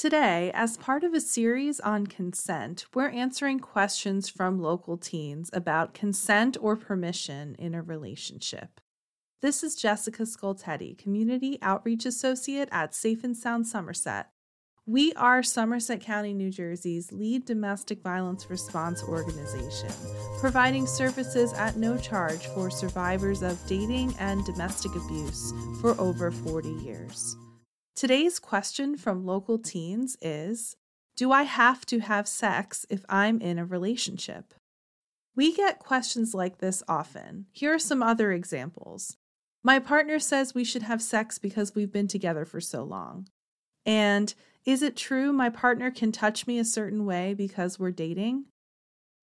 Today, as part of a series on consent, we're answering questions from local teens about consent or permission in a relationship. This is Jessica Scoltetti, Community Outreach Associate at Safe and Sound Somerset. We are Somerset County, New Jersey's lead domestic violence response organization, providing services at no charge for survivors of dating and domestic abuse for over 40 years. Today's question from local teens is, do I have to have sex if I'm in a relationship? We get questions like this often. Here are some other examples. My partner says we should have sex because we've been together for so long. And is it true my partner can touch me a certain way because we're dating?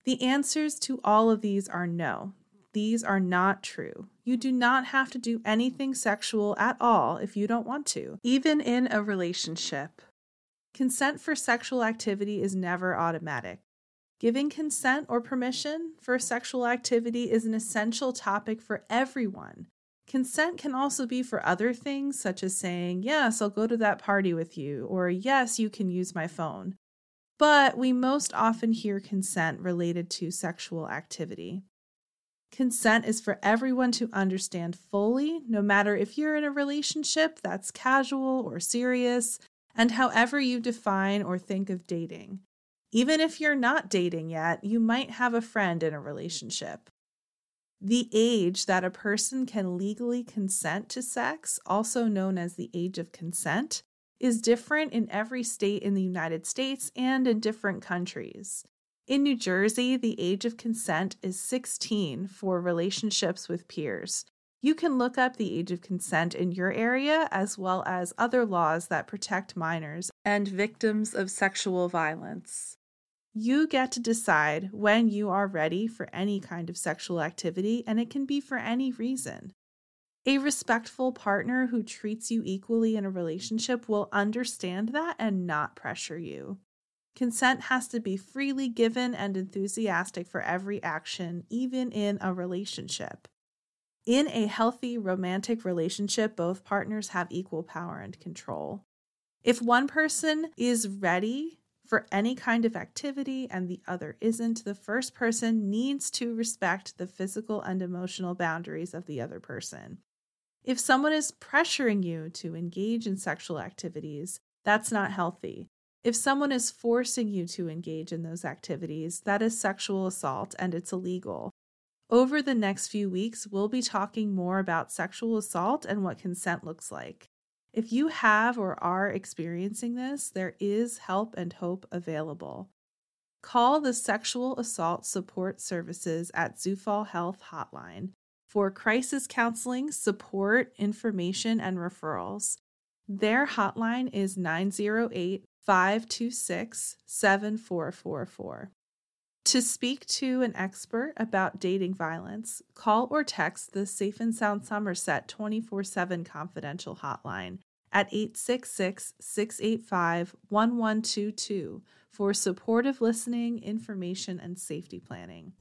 The answers to all of these are no. These are not true. You do not have to do anything sexual at all if you don't want to, even in a relationship. Consent for sexual activity is never automatic. Giving consent or permission for sexual activity is an essential topic for everyone. Consent can also be for other things, such as saying, yes, I'll go to that party with you, or yes, you can use my phone. But we most often hear consent related to sexual activity. Consent is for everyone to understand fully, no matter if you're in a relationship that's casual or serious, and however you define or think of dating. Even if you're not dating yet, you might have a friend in a relationship. The age that a person can legally consent to sex, also known as the age of consent, is different in every state in the United States and in different countries. In New Jersey, the age of consent is 16 for relationships with peers. You can look up the age of consent in your area, as well as other laws that protect minors and victims of sexual violence. You get to decide when you are ready for any kind of sexual activity, and it can be for any reason. A respectful partner who treats you equally in a relationship will understand that and not pressure you. Consent has to be freely given and enthusiastic for every action, even in a relationship. In a healthy romantic relationship, both partners have equal power and control. If one person is ready for any kind of activity and the other isn't, the first person needs to respect the physical and emotional boundaries of the other person. If someone is pressuring you to engage in sexual activities, that's not healthy. If someone is forcing you to engage in those activities, that is sexual assault and it's illegal. Over the next few weeks, we'll be talking more about sexual assault and what consent looks like. If you have or are experiencing this, there is help and hope available. Call the Sexual Assault Support Services at Zufall Health Hotline for crisis counseling, support, information, and referrals. Their hotline is 908-526-7444. To speak to an expert about dating violence, call or text the Safe and Sound Somerset 24/7 confidential hotline at 866-685-1122 for supportive listening, information, and safety planning.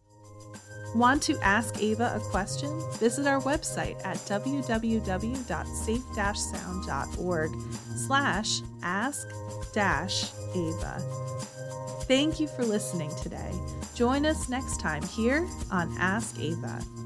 Want to ask Ava a question? Visit our website at www.safe-sound.org/ask-ava. Thank you for listening today. Join us next time here on Ask Ava.